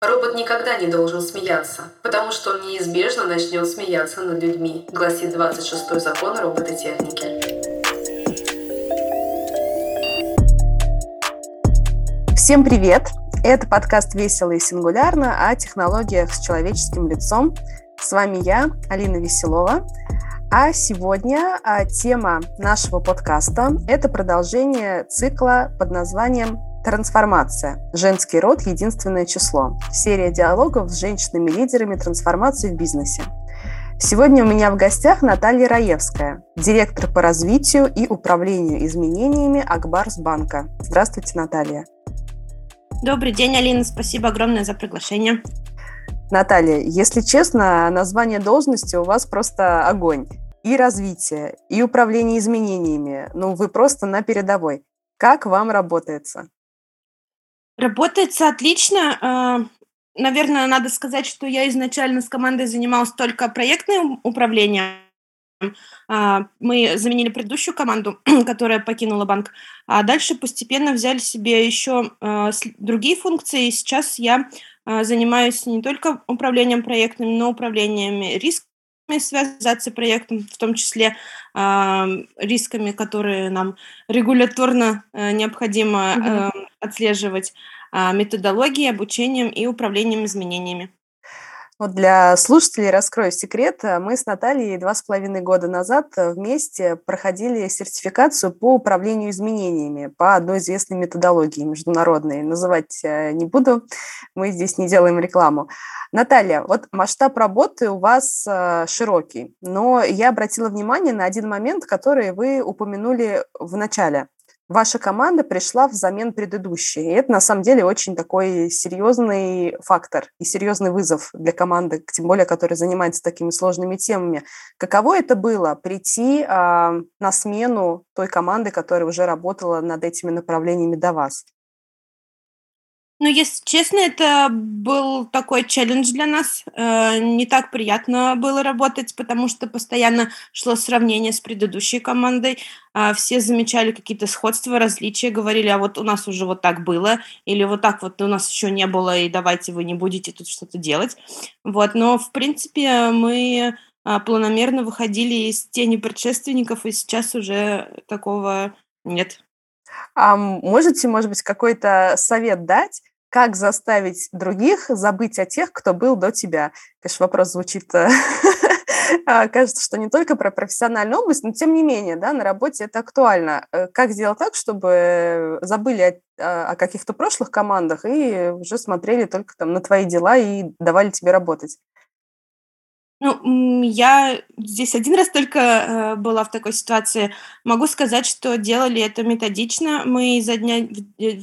Робот никогда не должен смеяться, потому что он неизбежно начнет смеяться над людьми, гласит 26-й закон робототехники. Всем привет! Это подкаст «Весело и сингулярно» о технологиях с человеческим лицом. С вами я, Алина Веселова. А сегодня тема нашего подкаста – это продолжение цикла под названием «Трансформация. Женский род. Единственное число. Серия диалогов с женщинами-лидерами трансформации в бизнесе». Сегодня у меня в гостях Наталья Раевская, директор по развитию и управлению изменениями АкБарс Банка. Здравствуйте, Наталья. Добрый день, Алина. Спасибо огромное за приглашение. Наталья, если честно, название должности у вас просто огонь. И развитие, и управление изменениями. Ну, вы просто на передовой. Как вам работается? Работается отлично. Наверное, надо сказать, что я изначально с командой занималась только проектным управлением. Мы заменили предыдущую команду, которая покинула банк, а дальше постепенно взяли себе еще другие функции. Сейчас я занимаюсь не только управлением проектами, но и управлением рисками, связанными проектом, в том числе рисками, которые нам регуляторно необходимо отслеживать, методологией, обучением и управлением изменениями. Вот для слушателей раскрою секрет. Мы с Натальей 2,5 года назад вместе проходили сертификацию по управлению изменениями по одной известной методологии международной. Называть не буду, мы здесь не делаем рекламу. Наталья, вот масштаб работы у вас широкий, но я обратила внимание на один момент, который вы упомянули в начале. Ваша команда пришла взамен предыдущей. И это, на самом деле, очень такой серьезный фактор и серьезный вызов для команды, тем более, которая занимается такими сложными темами. Каково это было прийти на смену той команды, которая уже работала над этими направлениями до вас? Ну, если честно, это был такой челлендж для нас. Не так приятно было работать, потому что постоянно шло сравнение с предыдущей командой. Все замечали какие-то сходства, различия, говорили, а вот у нас уже вот так было, или вот так вот у нас еще не было, и давайте вы не будете тут что-то делать. Вот. Но, в принципе, мы планомерно выходили из тени предшественников, и сейчас уже такого нет. А можете, может быть, какой-то совет дать? Как заставить других забыть о тех, кто был до тебя? Конечно, вопрос звучит, кажется, что не только про профессиональную область, но тем не менее, да, на работе это актуально. Как сделать так, чтобы забыли о каких-то прошлых командах и уже смотрели только там на твои дела и давали тебе работать? Ну, я здесь один раз только была в такой ситуации. Могу сказать, что делали это методично. Мы изо дня в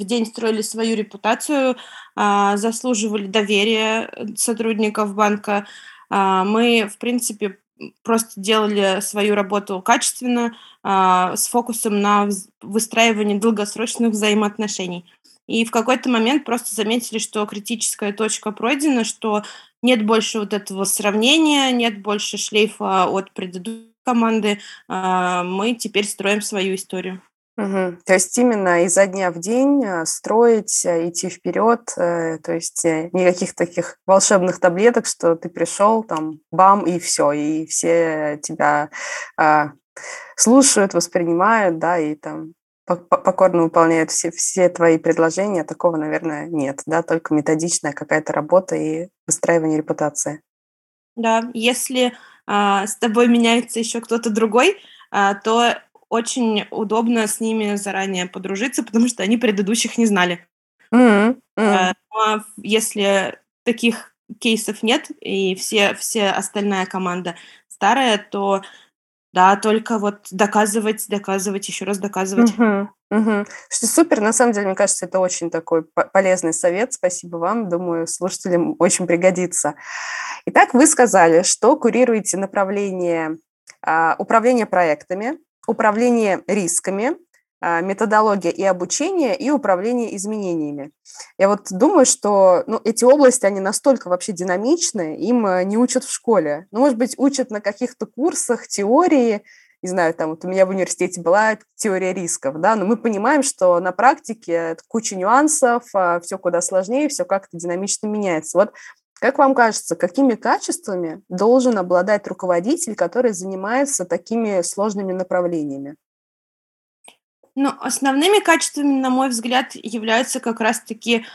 день строили свою репутацию, заслуживали доверия сотрудников банка. Мы, в принципе, просто делали свою работу качественно, с фокусом на выстраивание долгосрочных взаимоотношений. И в какой-то момент просто заметили, что критическая точка пройдена, что нет больше вот этого сравнения, нет больше шлейфа от предыдущей команды. Мы теперь строим свою историю. Угу. То есть именно изо дня в день строить, идти вперед, то есть никаких таких волшебных таблеток, что ты пришел, там, бам, и все тебя слушают, воспринимают, да, и там покорно выполняют все твои предложения, такого, наверное, нет, да, только методичная какая-то работа и выстраивание репутации. Да, если с тобой меняется еще кто-то другой, то очень удобно с ними заранее подружиться, потому что они предыдущих не знали. Mm-hmm. Mm-hmm. Но если таких кейсов нет, и все остальная команда старая, то да, только вот доказывать, еще раз доказывать. Угу, угу. Что супер, на самом деле, мне кажется, это очень такой полезный совет. Спасибо вам, думаю, слушателям очень пригодится. Итак, вы сказали, что курируете направление управления проектами, управление рисками, методология и обучение, и управление изменениями. Я вот думаю, что эти области, они настолько вообще динамичны, им не учат в школе. Ну, может быть, учат на каких-то курсах, теории, не знаю, там, вот у меня в университете была теория рисков, да, но мы понимаем, что на практике это куча нюансов, все куда сложнее, все как-то динамично меняется. Вот как вам кажется, какими качествами должен обладать руководитель, который занимается такими сложными направлениями? Ну, основными качествами, на мой взгляд, являются как раз-таки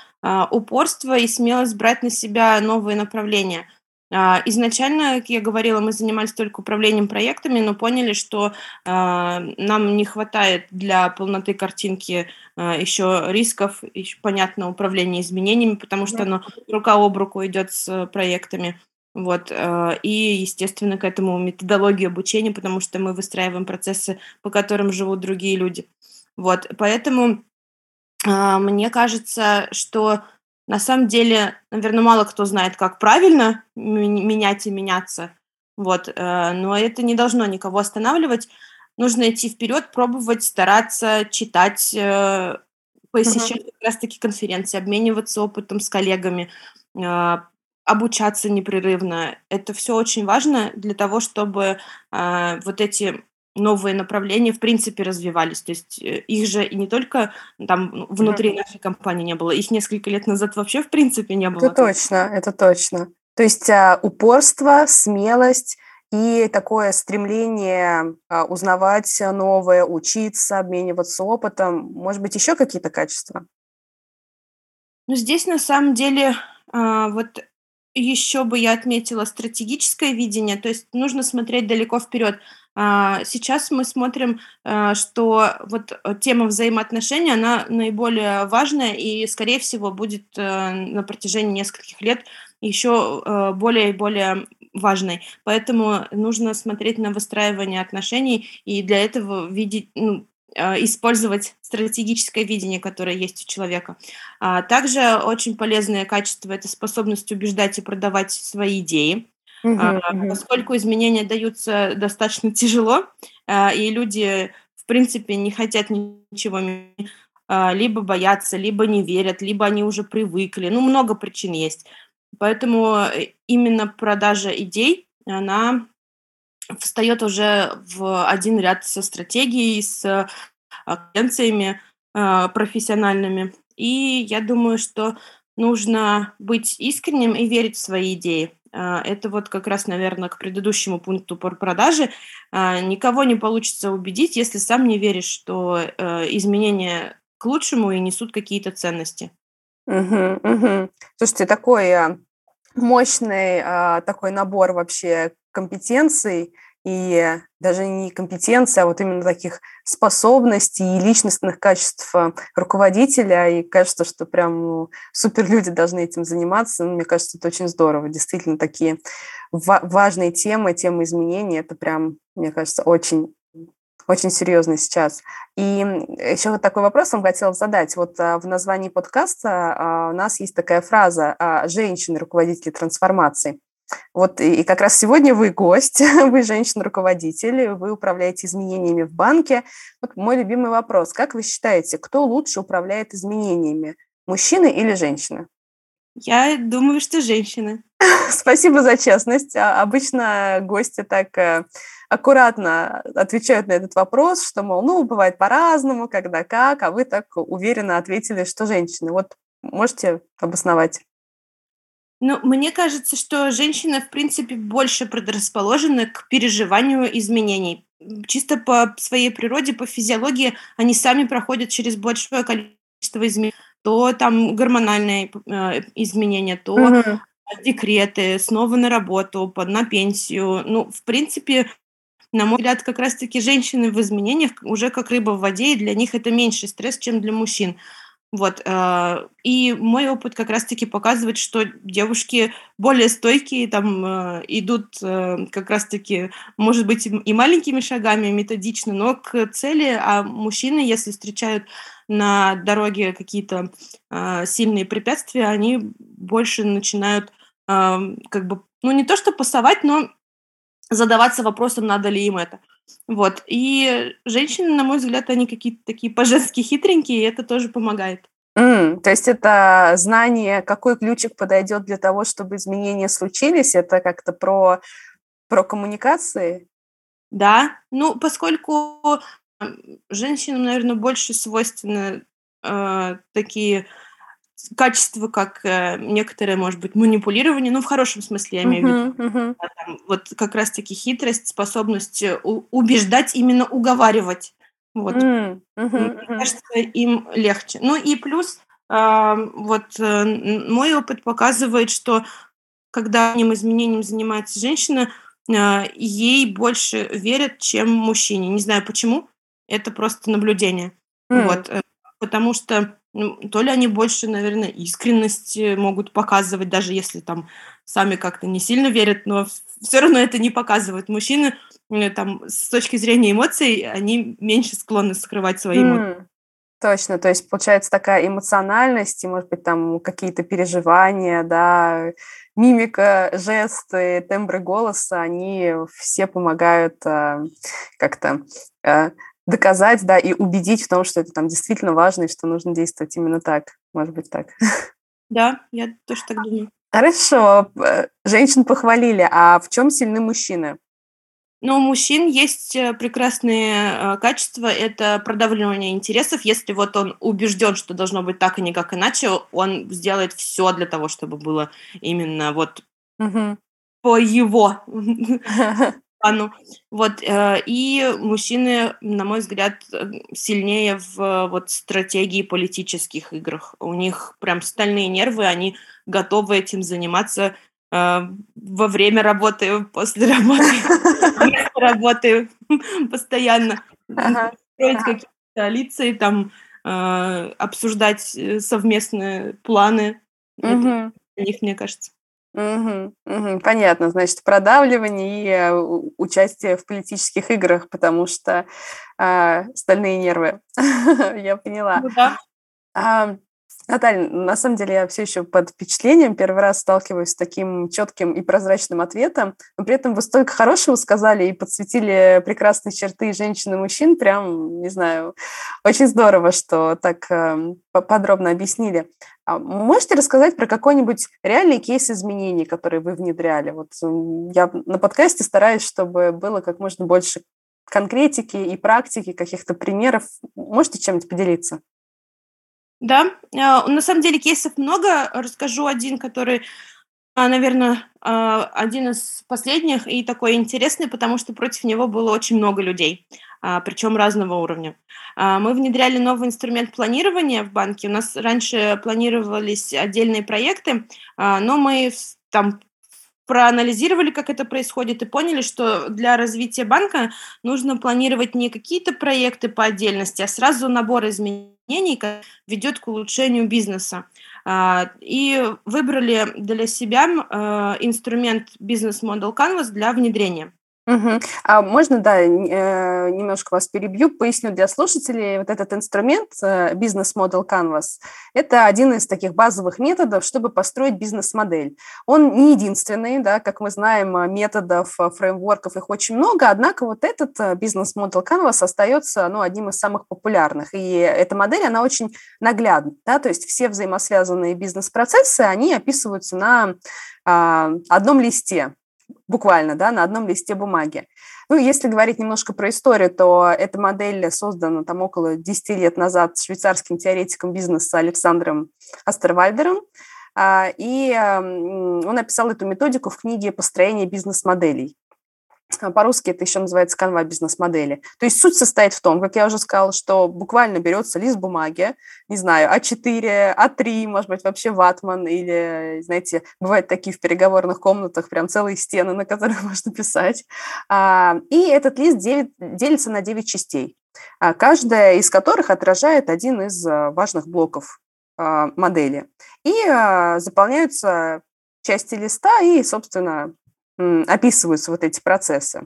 упорство и смелость брать на себя новые направления. Изначально, как я говорила, мы занимались только управлением проектами, но поняли, что нам не хватает для полноты картинки еще рисков, еще, понятно, управления изменениями, потому что оно рука об руку идет с проектами. Вот. И, естественно, к этому методологию обучения, потому что мы выстраиваем процессы, по которым живут другие люди. Вот. Поэтому мне кажется, что на самом деле, наверное, мало кто знает, как правильно менять и меняться. Вот. Но это не должно никого останавливать. Нужно идти вперед, пробовать, стараться, читать, посещать как раз-таки конференции, обмениваться опытом с коллегами, обучаться непрерывно. Это все очень важно для того, чтобы вот эти новые направления в принципе развивались. То есть их же и не только там внутри нашей компании не было, их несколько лет назад вообще в принципе не было. Это точно. То есть упорство, смелость и такое стремление узнавать новое, учиться, обмениваться опытом. Может быть, еще какие-то качества? Ну, здесь на самом деле вот еще бы я отметила стратегическое видение, то есть нужно смотреть далеко вперед. Сейчас мы смотрим, что вот тема взаимоотношений, она наиболее важная и, скорее всего, будет на протяжении нескольких лет еще более и более важной. Поэтому нужно смотреть на выстраивание отношений и для этого использовать стратегическое видение, которое есть у человека. Также очень полезное качество – это способность убеждать и продавать свои идеи. Поскольку изменения даются достаточно тяжело, и люди, в принципе, не хотят ничего, либо боятся, либо не верят, либо они уже привыкли. Ну, много причин есть. Поэтому именно продажа идей, она встает уже в один ряд со стратегией, с конференциями профессиональными. И я думаю, что нужно быть искренним и верить в свои идеи. Это вот как раз, наверное, к предыдущему пункту по продаже. Никого не получится убедить, если сам не веришь, что изменения к лучшему и несут какие-то ценности. Слушайте, такой мощный такой набор вообще компетенций, и даже не компетенции, а вот именно таких способностей и личностных качеств руководителя, и кажется, что прям суперлюди должны этим заниматься. Мне кажется, это очень здорово. Действительно, такие важные темы изменений, это прям, мне кажется, очень, очень серьезно сейчас. И еще вот такой вопрос вам хотела задать. Вот в названии подкаста у нас есть такая фраза «Женщины-руководители трансформации». Вот и как раз сегодня вы гость, вы женщина-руководитель, вы управляете изменениями в банке. Вот мой любимый вопрос. Как вы считаете, кто лучше управляет изменениями, мужчины или женщины? Я думаю, что женщины. Спасибо за честность. Обычно гости так аккуратно отвечают на этот вопрос, что, мол, бывает по-разному, когда как, а вы так уверенно ответили, что женщины. Вот можете обосновать? Ну, мне кажется, что женщины, в принципе, больше предрасположены к переживанию изменений. Чисто по своей природе, по физиологии, они сами проходят через большое количество изменений. То там гормональные изменения, то декреты, снова на работу, на пенсию. Ну, в принципе, на мой взгляд, как раз-таки женщины в изменениях уже как рыба в воде, и для них это меньше стресс, чем для мужчин. Вот, и мой опыт как раз-таки показывает, что девушки более стойкие, там идут как раз-таки, может быть, и маленькими шагами, методично, но к цели, а мужчины, если встречают на дороге какие-то сильные препятствия, они больше начинают как бы, не то что пасовать, но задаваться вопросом, надо ли им это. Вот, и женщины, на мой взгляд, они какие-то такие по-женски хитренькие, и это тоже помогает. То есть это знание, какой ключик подойдет для того, чтобы изменения случились, это как-то про коммуникации? Да, ну, поскольку женщинам, наверное, больше свойственны такие качества, как некоторое, может быть, манипулирование, ну, в хорошем смысле, я имею в виду. Да, там, вот как раз-таки хитрость, способность убеждать, именно уговаривать. Вот. Мне кажется, им легче. Ну, и плюс, мой опыт показывает, что когда одним изменением занимается женщина, ей больше верят, чем мужчине. Не знаю почему, это просто наблюдение. Вот. Потому что то ли они больше, наверное, искренность могут показывать, даже если там сами как-то не сильно верят, но все равно это не показывают. Мужчины там с точки зрения эмоций, они меньше склонны скрывать свои эмоции. Точно, то есть получается такая эмоциональность, и, может быть, там какие-то переживания, да, мимика, жесты, тембры голоса, они все помогают как-то доказать, да, и убедить в том, что это там действительно важно, и что нужно действовать именно так, может быть, так. Да, я тоже так думаю. Хорошо, женщин похвалили, а в чем сильны мужчины? Ну, у мужчин есть прекрасные качества, это продавливание интересов. Если вот он убежден, что должно быть так и никак иначе, он сделает все для того, чтобы было именно вот по его плану. Вот, и мужчины, на мой взгляд, сильнее в вот стратегии политических играх. У них прям стальные нервы, они готовы этим заниматься во время работы, после работы, постоянно строить какие-то коалиции, там обсуждать совместные планы. Для них, мне кажется. Понятно, значит, продавливание и участие в политических играх, потому что стальные нервы. Я поняла. Наталья, на самом деле я все еще под впечатлением, первый раз сталкиваюсь с таким четким и прозрачным ответом, но при этом вы столько хорошего сказали и подсветили прекрасные черты женщин и мужчин, прям, не знаю, очень здорово, что так подробно объяснили. Можете рассказать про какой-нибудь реальный кейс изменений, которые вы внедряли? Вот я на подкасте стараюсь, чтобы было как можно больше конкретики и практики, каких-то примеров. Можете чем-нибудь поделиться? Да, на самом деле кейсов много. Расскажу один, который, наверное, один из последних и такой интересный, потому что против него было очень много людей, причем разного уровня. Мы внедряли новый инструмент планирования в банке. У нас раньше планировались отдельные проекты, но мы там проанализировали, как это происходит, и поняли, что для развития банка нужно планировать не какие-то проекты по отдельности, а сразу набор изменений, который ведет к улучшению бизнеса. И выбрали для себя инструмент business model canvas для внедрения. А можно, да, немножко вас перебью, поясню для слушателей, вот этот инструмент Business Model Canvas – это один из таких базовых методов, чтобы построить бизнес-модель. Он не единственный, да, как мы знаем, методов, фреймворков их очень много, однако вот этот Business Model Canvas остается, ну, одним из самых популярных, и эта модель, она очень наглядна, да, то есть все взаимосвязанные бизнес-процессы, они описываются на одном листе. Буквально, да, на одном листе бумаги. Ну, если говорить немножко про историю, то эта модель создана там около 10 лет назад швейцарским теоретиком бизнеса Александром Остервальдером, и он описал эту методику в книге «Построение бизнес-моделей». По-русски это еще называется канва бизнес-модели. То есть суть состоит в том, как я уже сказала, что буквально берется лист бумаги, не знаю, А4, А3, может быть, вообще ватман, или, знаете, бывают такие в переговорных комнатах прям целые стены, на которых можно писать. И этот лист делится на 9 частей, каждая из которых отражает один из важных блоков модели. И заполняются части листа и, собственно, описываются вот эти процессы.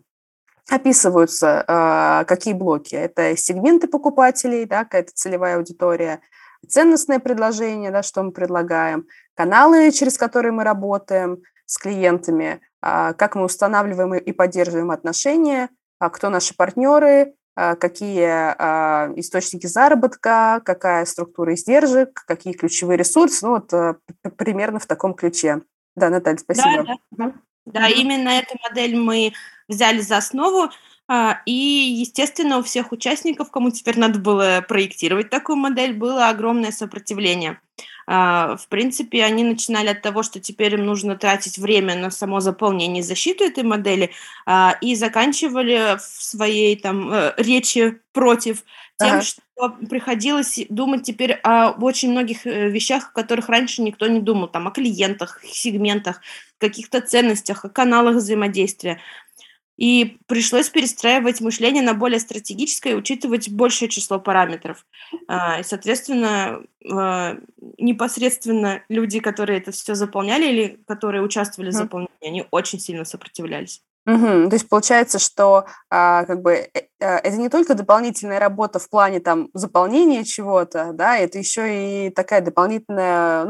Описываются какие блоки. Это сегменты покупателей, да, какая-то целевая аудитория, ценностное предложение, да, что мы предлагаем, каналы, через которые мы работаем с клиентами, как мы устанавливаем и поддерживаем отношения, кто наши партнеры, какие источники заработка, какая структура издержек, какие ключевые ресурсы. Ну, вот примерно в таком ключе. Да, Наталья, спасибо. Да, да. Да, именно эту модель мы взяли за основу. И, естественно, у всех участников, кому теперь надо было проектировать такую модель, было огромное сопротивление. В принципе, они начинали от того, что теперь им нужно тратить время на само заполнение и защиту этой модели, и заканчивали в своей речи против тем, что приходилось думать теперь о очень многих вещах, о которых раньше никто не думал, о клиентах, сегментах, каких-то ценностях, о каналах взаимодействия. И пришлось перестраивать мышление на более стратегическое, учитывать большее число параметров. И, соответственно, непосредственно люди, которые это все заполняли или которые участвовали в заполнении, они очень сильно сопротивлялись. Угу. То есть получается, что это не только дополнительная работа в плане заполнения чего-то, да, это еще и такая дополнительная,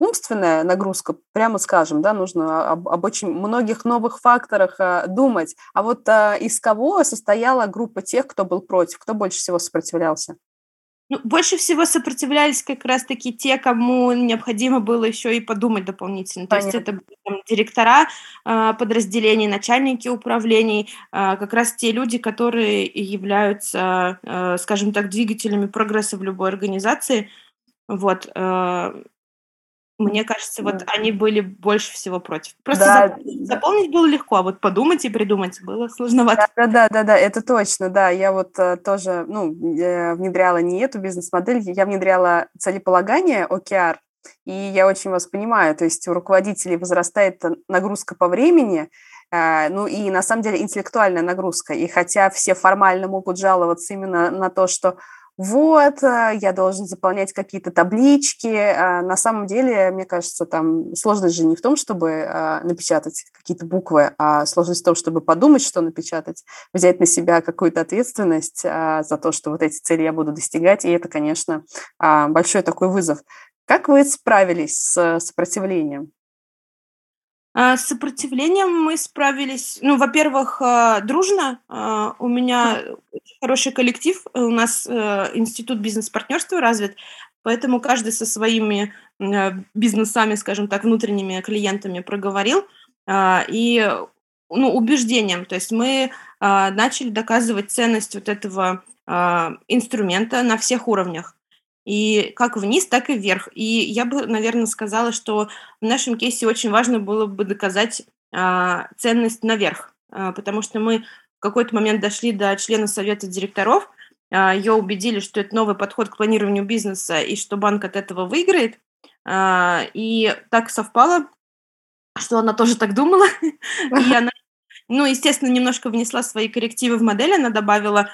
умственная нагрузка, прямо скажем, да, нужно об очень многих новых факторах думать. А вот из кого состояла группа тех, кто был против, кто больше всего сопротивлялся? Больше всего сопротивлялись как раз-таки те, кому необходимо было еще и подумать дополнительно. Понятно. То есть это были директора подразделений, начальники управлений, как раз те люди, которые являются, скажем так, двигателями прогресса в любой организации. Вот. Мне кажется, они были больше всего против. Просто заполнить было легко, а подумать и придумать было сложновато. Да, это точно, да. Я тоже, внедряла не эту бизнес-модель, я внедряла целеполагание OKR, и я очень вас понимаю, то есть у руководителей возрастает нагрузка по времени, и на самом деле интеллектуальная нагрузка. И хотя все формально могут жаловаться именно на то, что я должен заполнять какие-то таблички. На самом деле, мне кажется, сложность же не в том, чтобы напечатать какие-то буквы, а сложность в том, чтобы подумать, что напечатать, взять на себя какую-то ответственность за то, что эти цели я буду достигать, и это, конечно, большой такой вызов. Как вы справились с сопротивлением? С сопротивлением мы справились, во-первых, дружно. У меня хороший коллектив, у нас институт бизнес-партнерства развит, поэтому каждый со своими бизнесами, скажем так, внутренними клиентами проговорил и убеждением. То есть мы начали доказывать ценность этого инструмента на всех уровнях. И как вниз, так и вверх. И я бы, наверное, сказала, что в нашем кейсе очень важно было бы доказать ценность наверх, потому что мы в какой-то момент дошли до члена совета директоров, ее убедили, что это новый подход к планированию бизнеса и что банк от этого выиграет. И так совпало, что она тоже так думала. И она, естественно, немножко внесла свои коррективы в модель, она добавила...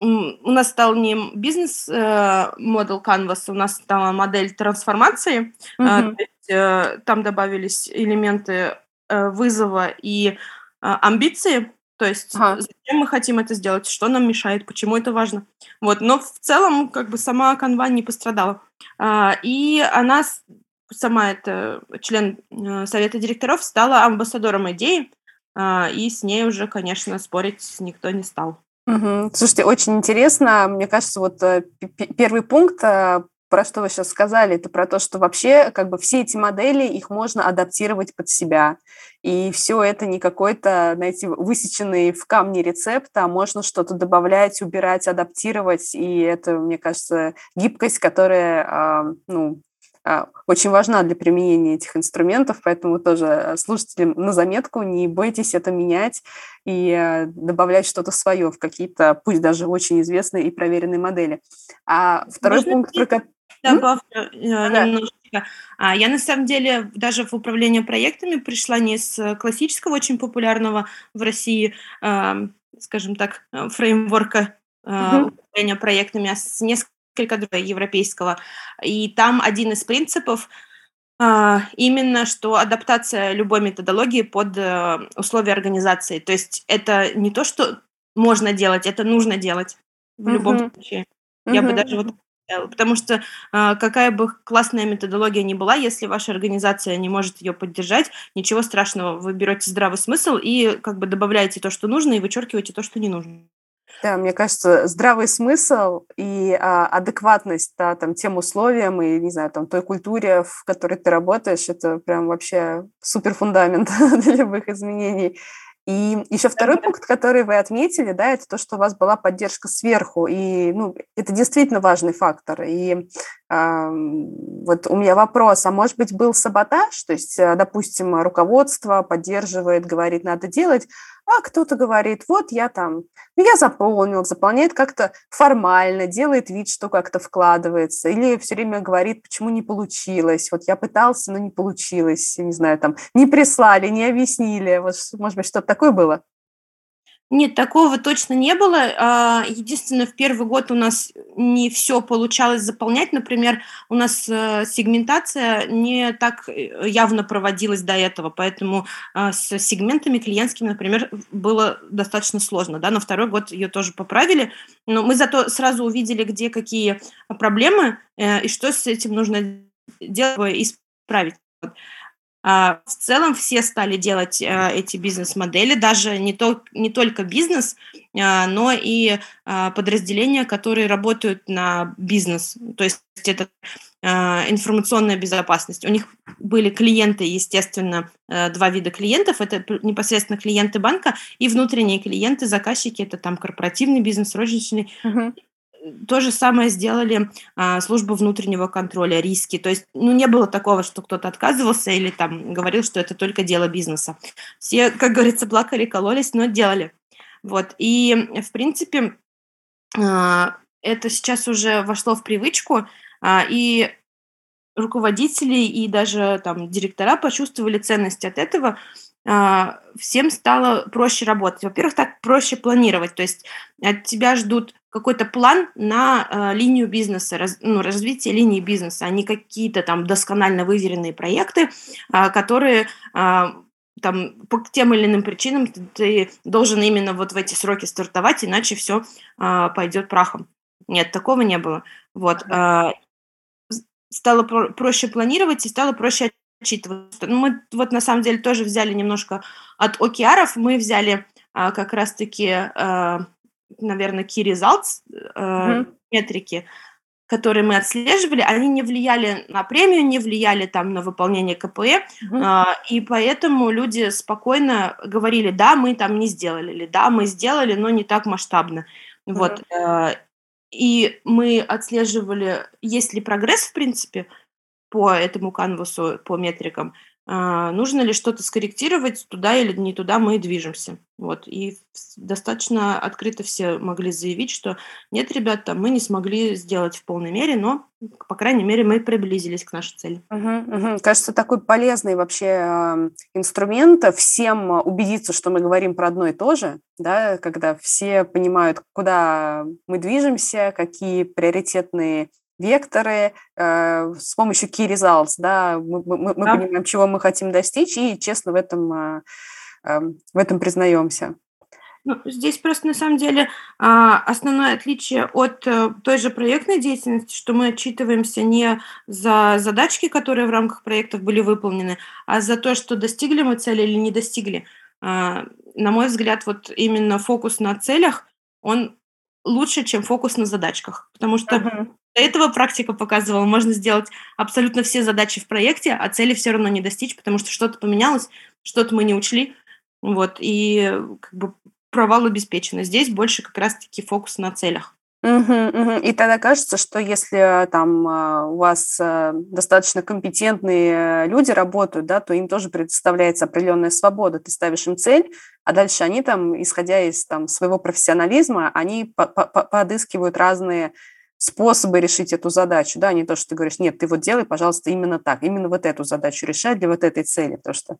У нас стал не business model canvas, у нас стала модель трансформации. То есть, там добавились элементы вызова и амбиции. То есть, зачем мы хотим это сделать, что нам мешает, почему это важно. Вот. Но в целом, сама канва не пострадала. И она, сама это член совета директоров, стала амбассадором идеи. И с ней уже, конечно, спорить никто не стал. Угу. Слушайте, очень интересно, мне кажется, первый пункт, про что вы сейчас сказали, это про то, что вообще все эти модели, их можно адаптировать под себя, и все это не какой-то, знаете, высеченный в камне рецепт, а можно что-то добавлять, убирать, адаптировать, и это, мне кажется, гибкость, которая, очень важна для применения этих инструментов, поэтому тоже слушателям на заметку, не бойтесь это менять и добавлять что-то свое в какие-то, пусть даже очень известные и проверенные модели. А второй пункт... Добавлю немножечко. Я, на самом деле, даже в управление проектами пришла не с классического, очень популярного в России, скажем так, фреймворка управления проектами, а с несколько европейского. И там один из принципов именно, что адаптация любой методологии под условия организации. То есть это не то, что можно делать, это нужно делать в любом случае. Я бы даже потому что какая бы классная методология ни была, если ваша организация не может ее поддержать, ничего страшного, вы берете здравый смысл и добавляете то, что нужно, и вычеркиваете то, что не нужно. Да, мне кажется, здравый смысл и адекватность тем условиям и, не знаю, той культуре, в которой ты работаешь, это прям вообще супер фундамент для любых изменений. И еще второй пункт, который вы отметили, да, это то, что у вас была поддержка сверху, и ну, это действительно важный фактор. И вот у меня вопрос, а может быть был саботаж, то есть, допустим, руководство поддерживает, говорит, надо делать, а кто-то говорит, вот я там, я заполняет как-то формально, делает вид, что как-то вкладывается, или все время говорит, почему не получилось, вот я пытался, но не получилось, не знаю, там, не прислали, не объяснили, вот, может быть, что-то такое было? Нет, такого точно не было. Единственное, в первый год у нас не все получалось заполнять. Например, у нас сегментация не так явно проводилась до этого, поэтому с сегментами клиентскими, например, было достаточно сложно. Да? На второй год ее тоже поправили, но мы зато сразу увидели, где какие проблемы и что с этим нужно делать и исправить. В целом все стали делать эти бизнес-модели, даже не только бизнес, но и подразделения, которые работают на бизнес. То есть это информационная безопасность. У них были клиенты, естественно, два вида клиентов. Это непосредственно клиенты банка и внутренние клиенты, заказчики. Это там корпоративный бизнес, розничный. Угу. То же самое сделали служба внутреннего контроля, риски. То есть не было такого, что кто-то отказывался или там говорил, что это только дело бизнеса. Все, как говорится, плакали, кололись, но делали. Вот. И, в принципе, это сейчас уже вошло в привычку, и руководители, и даже там директора почувствовали ценность от этого. Всем стало проще работать. Во-первых, так проще планировать. То есть от тебя ждут какой-то план на линию бизнеса, развитие линии бизнеса, а не какие-то там досконально выверенные проекты, которые там по тем или иным причинам ты должен именно вот в эти сроки стартовать, иначе все пойдет прахом. Нет, такого не было. Вот. Стало проще планировать и стало проще отчитываться. Мы вот на самом деле тоже взяли немножко от OKR, мы взяли как раз-таки... наверное, key results, метрики, которые мы отслеживали, они не влияли на премию, не влияли там на выполнение КПЭ, и поэтому люди спокойно говорили, да, мы там не сделали, или да, мы сделали, но не так масштабно. Вот. И мы отслеживали, есть ли прогресс, в принципе, по этому канвасу, по метрикам, нужно ли что-то скорректировать, туда или не туда мы движемся. Вот. И достаточно открыто все могли заявить, что нет, ребята, мы не смогли сделать в полной мере, но, по крайней мере, мы приблизились к нашей цели. Кажется, такой полезный вообще инструмент всем убедиться, что мы говорим про одно и то же, да, когда все понимают, куда мы движемся, какие приоритетные векторы, с помощью key results, да, мы понимаем, чего мы хотим достичь, и честно в этом признаемся. Ну, здесь просто, на самом деле, основное отличие от той же проектной деятельности, что мы отчитываемся не за задачки, которые в рамках проектов были выполнены, а за то, что достигли мы цели или не достигли. На мой взгляд, вот именно фокус на целях, он лучше, чем фокус на задачках, потому что до этого практика показывала, можно сделать абсолютно все задачи в проекте, а цели все равно не достичь, потому что что-то поменялось, что-то мы не учли, вот, и как бы провал обеспечен. Здесь больше как раз-таки фокус на целях. И тогда кажется, что если там у вас достаточно компетентные люди работают, да, то им тоже предоставляется определенная свобода. Ты ставишь им цель, а дальше они там, исходя из там, своего профессионализма, они подыскивают разные способы решить эту задачу, да, не то, что ты говоришь, нет, ты вот делай, пожалуйста, именно так, именно вот эту задачу решай для вот этой цели, потому что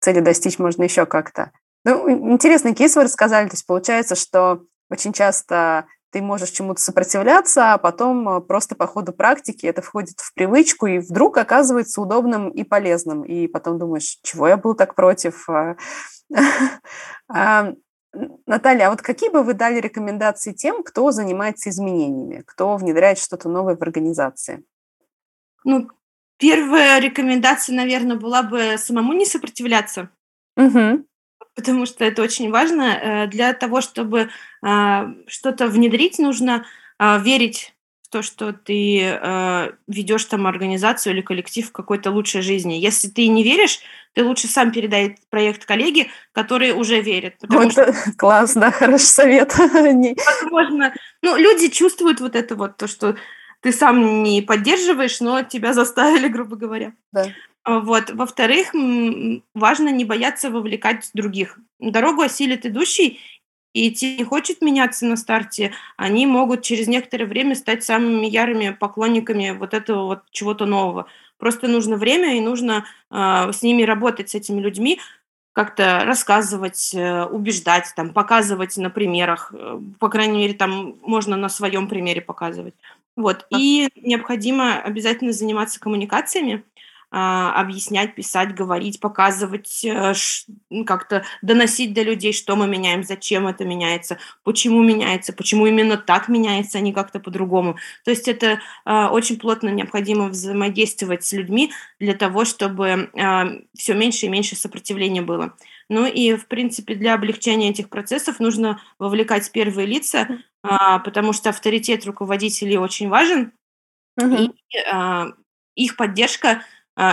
цели достичь можно еще как-то. Ну, интересный кейс вы рассказали, то есть получается, что очень часто ты можешь чему-то сопротивляться, а потом просто по ходу практики это входит в привычку и вдруг оказывается удобным и полезным. И потом думаешь, чего я был так против? Наталья, а вот какие бы вы дали рекомендации тем, кто занимается изменениями, кто внедряет что-то новое в организации? Ну, первая рекомендация, наверное, была бы самому не сопротивляться. Потому что это очень важно. Для того, чтобы что-то внедрить, нужно верить то, что ты ведешь там организацию или коллектив в какой-то лучшей жизни. Если ты не веришь, ты лучше сам передай проект коллеге, которые уже верят. Вот что... Класс, да, хороший совет. Возможно. Ну, люди чувствуют вот это вот, то, что ты сам не поддерживаешь, но тебя заставили, грубо говоря. Да. Вот. Во-вторых, важно не бояться вовлекать других. Дорогу осилит идущий, и те, кто не хочет меняться на старте, они могут через некоторое время стать самыми ярыми поклонниками вот этого вот чего-то нового. Просто нужно время, и нужно с ними работать, с этими людьми, как-то рассказывать, убеждать, там, показывать на примерах. По крайней мере, там можно на своем примере показывать. Вот. И необходимо обязательно заниматься коммуникациями, объяснять, писать, говорить, показывать, как-то доносить до людей, что мы меняем, зачем это меняется, почему именно так меняется, а не как-то по-другому. То есть это очень плотно необходимо взаимодействовать с людьми для того, чтобы все меньше и меньше сопротивления было. Ну и, в принципе, для облегчения этих процессов нужно вовлекать первые лица, потому что авторитет руководителей очень важен, и их поддержка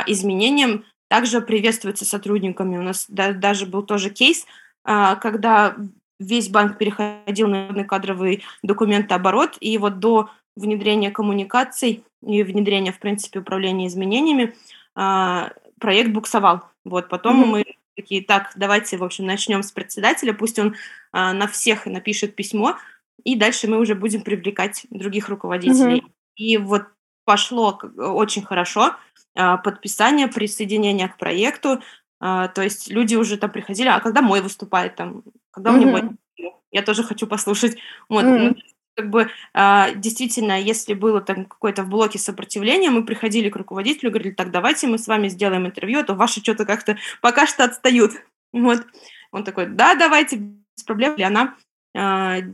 изменениям также приветствуется сотрудниками. У нас даже был тоже кейс, когда весь банк переходил на кадровый документооборот, и вот до внедрения коммуникаций и внедрения, в принципе, управления изменениями проект буксовал. Вот, потом мы такие, так, давайте, в общем, начнем с председателя, пусть он на всех напишет письмо, и дальше мы уже будем привлекать других руководителей. И вот пошло очень хорошо, подписание, присоединение к проекту, то есть люди уже там приходили, а когда мой выступает, там, когда у него, я тоже хочу послушать. Вот, ну, как бы, действительно, если было там какое-то в блоке сопротивление, мы приходили к руководителю, говорили, так, давайте мы с вами сделаем интервью, а то ваши что-то как-то пока что отстают. Вот. Он такой, да, давайте, без проблем. И она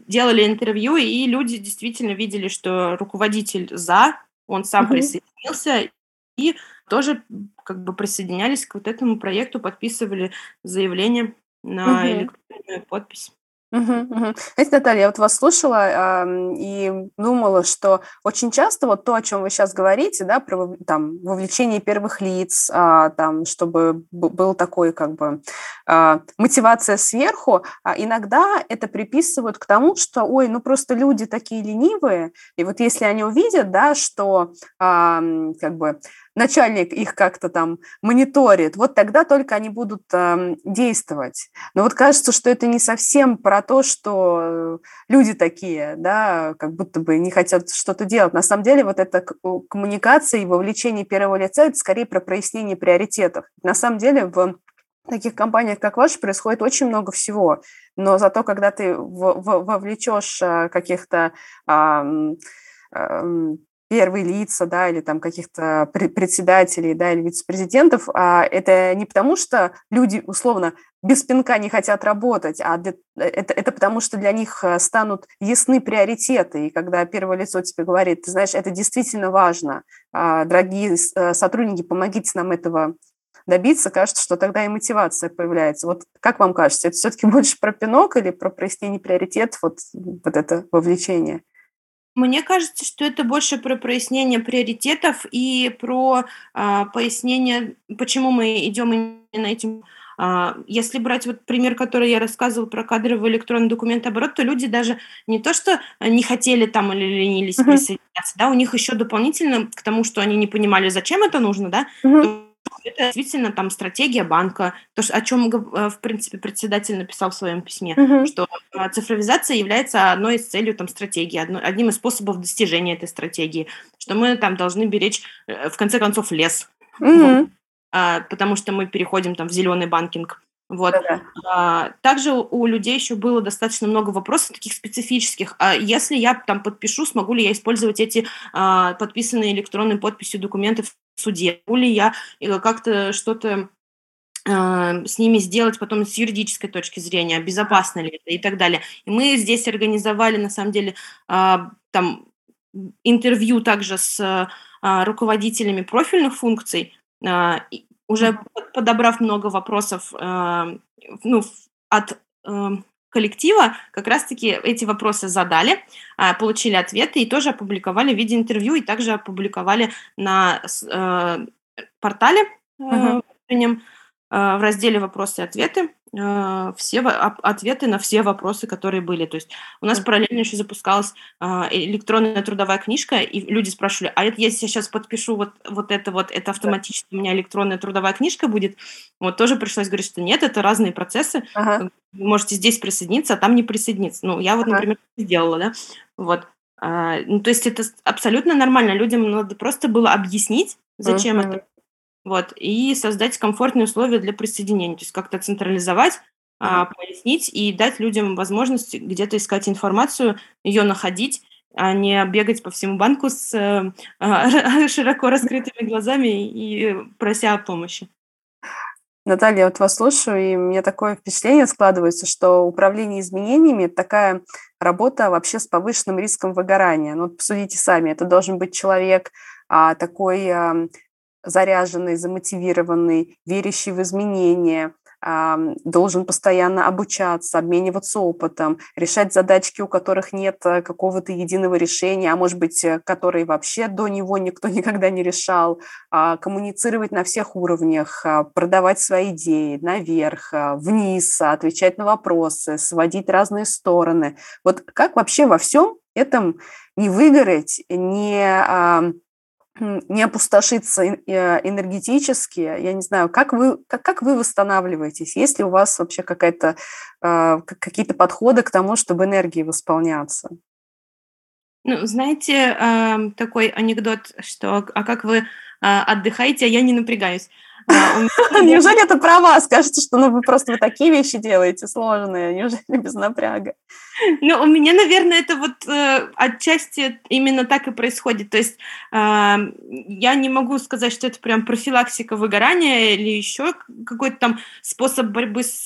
делали интервью, и люди действительно видели, что руководитель за, он сам присоединился, и тоже как бы присоединялись к вот этому проекту, подписывали заявление на электронную подпись. Знаете, Наталья, я вот вас слушала и думала, что очень часто вот то, о чем вы сейчас говорите, да, про там, вовлечение первых лиц, там, чтобы был такой как бы мотивация сверху, иногда это приписывают к тому, что, ой, ну просто люди такие ленивые, и вот если они увидят, да, что как бы начальник их как-то там мониторит, вот тогда только они будут действовать. Но вот кажется, что это не совсем про то, что люди такие, да, как будто бы не хотят что-то делать. На самом деле вот эта коммуникация и вовлечение первого лица – это скорее про прояснение приоритетов. На самом деле в таких компаниях, как ваша, происходит очень много всего. Но зато, когда ты вовлечешь каких-то первые лица, да, или там каких-то председателей, да, или вице-президентов, это не потому, что люди, условно, без пинка не хотят работать, а это потому, что для них станут ясны приоритеты, и когда первое лицо тебе говорит, ты знаешь, это действительно важно, дорогие сотрудники, помогите нам этого добиться, кажется, что тогда и мотивация появляется. Вот как вам кажется, это все-таки больше про пинок или про прояснение приоритетов, вот это вовлечение? Мне кажется, что это больше про прояснение приоритетов и про пояснение, почему мы идем именно этим. Если брать вот пример, который я рассказывала про кадровый электронный документооборот, то люди даже не то, что не хотели там или ленились присоединяться, да, у них еще дополнительно к тому, что они не понимали, зачем это нужно, да, это действительно там стратегия банка, то, о чем, в принципе, председатель написал в своем письме, что цифровизация является одной из целей там, стратегии, одним из способов достижения этой стратегии, что мы там должны беречь, в конце концов, лес, вот, потому что мы переходим там в зеленый банкинг. Вот. Также у людей еще было достаточно много вопросов таких специфических. А если я там подпишу, смогу ли я использовать эти подписанные электронной подписью документы в суде? Могу ли я как-то что-то с ними сделать потом с юридической точки зрения? Безопасно ли это и так далее? И мы здесь организовали, на самом деле, там, интервью также с руководителями профильных функций, уже подобрав много вопросов ну, от коллектива как раз-таки эти вопросы задали, получили ответы и тоже опубликовали в виде интервью, и также опубликовали на портале в разделе «Вопросы и ответы» все ответы на все вопросы, которые были. То есть у нас параллельно еще запускалась электронная трудовая книжка, и люди спрашивали, а это, если я сейчас подпишу это автоматически у меня электронная трудовая книжка будет? Вот тоже пришлось говорить, что нет, это разные процессы. Ага. Вы можете здесь присоединиться, а там не присоединиться. Ну, я вот, например, сделала, да? Вот. Ну, то есть это абсолютно нормально. Людям надо просто было объяснить, зачем это. Вот, и создать комфортные условия для присоединения, то есть как-то централизовать, пояснить и дать людям возможность где-то искать информацию, ее находить, а не бегать по всему банку с широко раскрытыми глазами и прося о помощи. Наталья, я вот вас слушаю, и у меня такое впечатление складывается, что управление изменениями – это такая работа вообще с повышенным риском выгорания. Ну, вот посудите сами, это должен быть человек такой... заряженный, замотивированный, верящий в изменения, должен постоянно обучаться, обмениваться опытом, решать задачки, у которых нет какого-то единого решения, а может быть, которые вообще до него никто никогда не решал, коммуницировать на всех уровнях, продавать свои идеи наверх, вниз, отвечать на вопросы, сводить разные стороны. Вот как вообще во всем этом не выгореть, не опустошиться энергетически, я не знаю, как вы восстанавливаетесь? Есть ли у вас вообще какие-то подходы к тому, чтобы энергии восполняться? Ну, знаете, такой анекдот, что «а как вы отдыхаете, а я не напрягаюсь». Неужели это про вас? Кажется, что вы просто такие вещи делаете сложные, неужели без напряга? Ну, у меня, наверное, это отчасти именно так и происходит. То есть я не могу сказать, что это прям профилактика выгорания или еще какой-то там способ борьбы с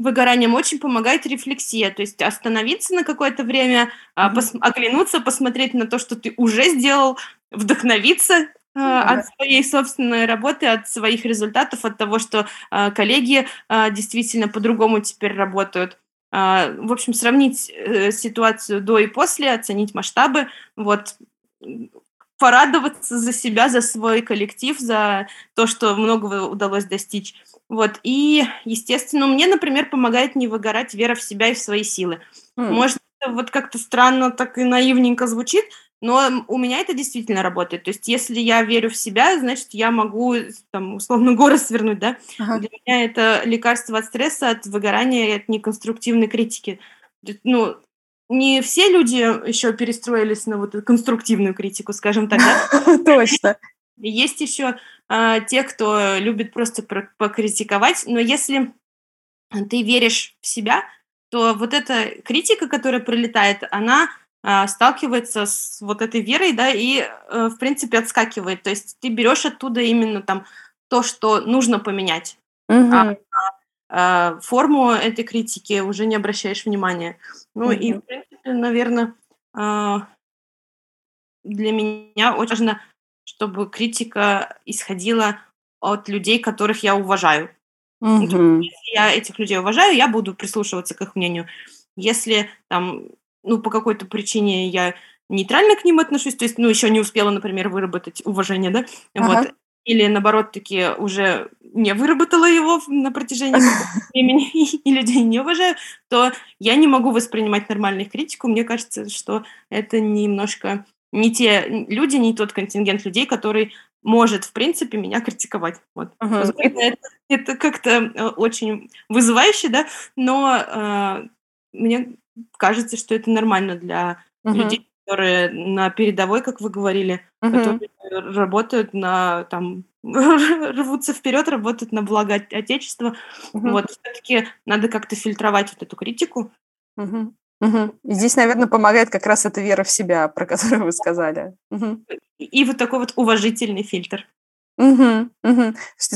выгоранием. Очень помогает рефлексия, то есть остановиться на какое-то время, оглянуться, посмотреть на то, что ты уже сделал, вдохновиться от своей собственной работы, от своих результатов, от того, что коллеги действительно по-другому теперь работают. В общем, сравнить ситуацию до и после, оценить масштабы, порадоваться за себя, за свой коллектив, за то, что многого удалось достичь. И, естественно, мне, например, помогает не выгорать вера в себя и в свои силы. Может, это как-то странно, так и наивненько звучит, но у меня это действительно работает. То есть если я верю в себя, значит, я могу, там, условно, горы свернуть, да? Ага. Для меня это лекарство от стресса, от выгорания и от неконструктивной критики. Ну, не все люди еще перестроились на эту конструктивную критику, скажем так, да? Точно. Есть еще те, кто любит просто покритиковать, но если ты веришь в себя, то эта критика, которая прилетает, она... сталкивается с этой верой, да, и, в принципе, отскакивает. То есть ты берешь оттуда именно там то, что нужно поменять. А форму этой критики уже не обращаешь внимания. Ну и, в принципе, наверное, для меня очень важно, чтобы критика исходила от людей, которых я уважаю. Если я этих людей уважаю, я буду прислушиваться к их мнению. Если там... по какой-то причине я нейтрально к ним отношусь, то есть, еще не успела, например, выработать уважение, да, или, наоборот, таки уже не выработала его на протяжении времени, и людей не уважаю, то я не могу воспринимать нормальную критику, мне кажется, что это немножко не те люди, не тот контингент людей, который может, в принципе, меня критиковать. Это как-то очень вызывающе, да, но мне кажется, что это нормально для людей, которые на передовой, как вы говорили, которые работают рвутся вперед, работают на благо Отечества. Все-таки надо как-то фильтровать эту критику. Здесь, наверное, помогает как раз эта вера в себя, про которую вы сказали. И такой уважительный фильтр.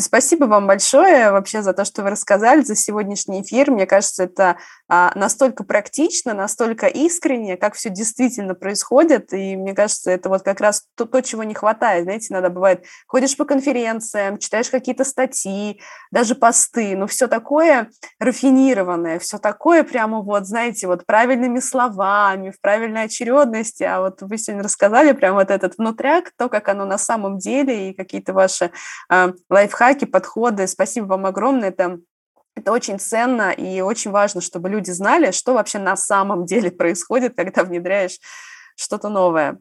Спасибо вам большое вообще за то, что вы рассказали, за сегодняшний эфир. Мне кажется, это настолько практично, настолько искренне, как все действительно происходит, и мне кажется, это вот как раз то, чего не хватает, знаете, иногда бывает, ходишь по конференциям, читаешь какие-то статьи, даже посты, но все такое рафинированное, все такое прямо вот, знаете, вот правильными словами, в правильной очередности, а вот вы сегодня рассказали прям вот этот внутряк, то, как оно на самом деле, и какие-то ваши лайфхаки, подходы, спасибо вам огромное, это очень ценно и очень важно, чтобы люди знали, что вообще на самом деле происходит, когда внедряешь что-то новое.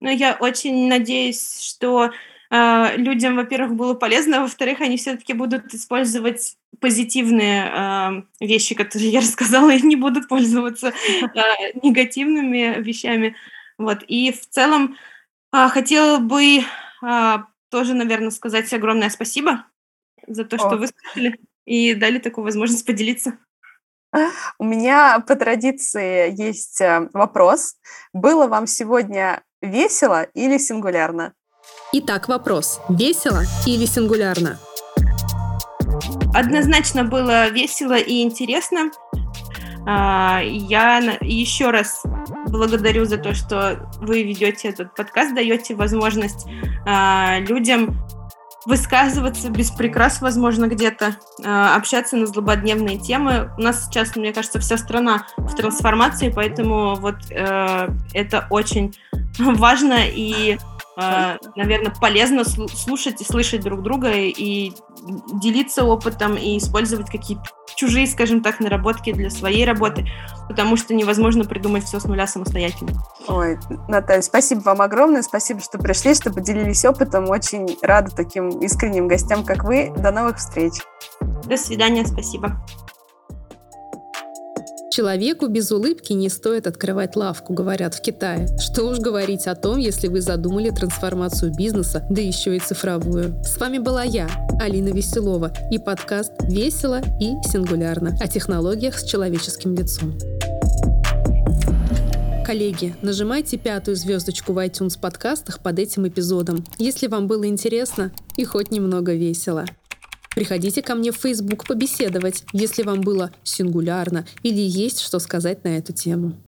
Ну, я очень надеюсь, что людям, во-первых, было полезно, а во-вторых, они все-таки будут использовать позитивные вещи, которые я рассказала, и не будут пользоваться негативными вещами. Вот. И в целом хотела бы тоже, наверное, сказать огромное спасибо за то, что вы слушали и дали такую возможность поделиться. У меня по традиции есть вопрос. Было вам сегодня весело или сингулярно? Итак, вопрос. Весело или сингулярно? Однозначно было весело и интересно. Я еще раз благодарю за то, что вы ведете этот подкаст, даете возможность людям высказываться без прикрас, возможно, где-то, общаться на злободневные темы. У нас сейчас, мне кажется, вся страна в трансформации, поэтому вот это очень важно и, наверное, полезно слушать и слышать друг друга и делиться опытом и использовать какие-то чужие, скажем так, наработки для своей работы, потому что невозможно придумать все с нуля самостоятельно. Ой, Наталья, спасибо вам огромное, спасибо, что пришли, что поделились опытом. Очень рада таким искренним гостям, как вы. До новых встреч. До свидания, спасибо. Человеку без улыбки не стоит открывать лавку, говорят в Китае. Что уж говорить о том, если вы задумали трансформацию бизнеса, да еще и цифровую. С вами была я, Алина Веселова, и подкаст «Весело и сингулярно» о технологиях с человеческим лицом. Коллеги, нажимайте 5 звездочку в iTunes подкастах под этим эпизодом, если вам было интересно и хоть немного весело. Приходите ко мне в Facebook побеседовать, если вам было сингулярно или есть что сказать на эту тему.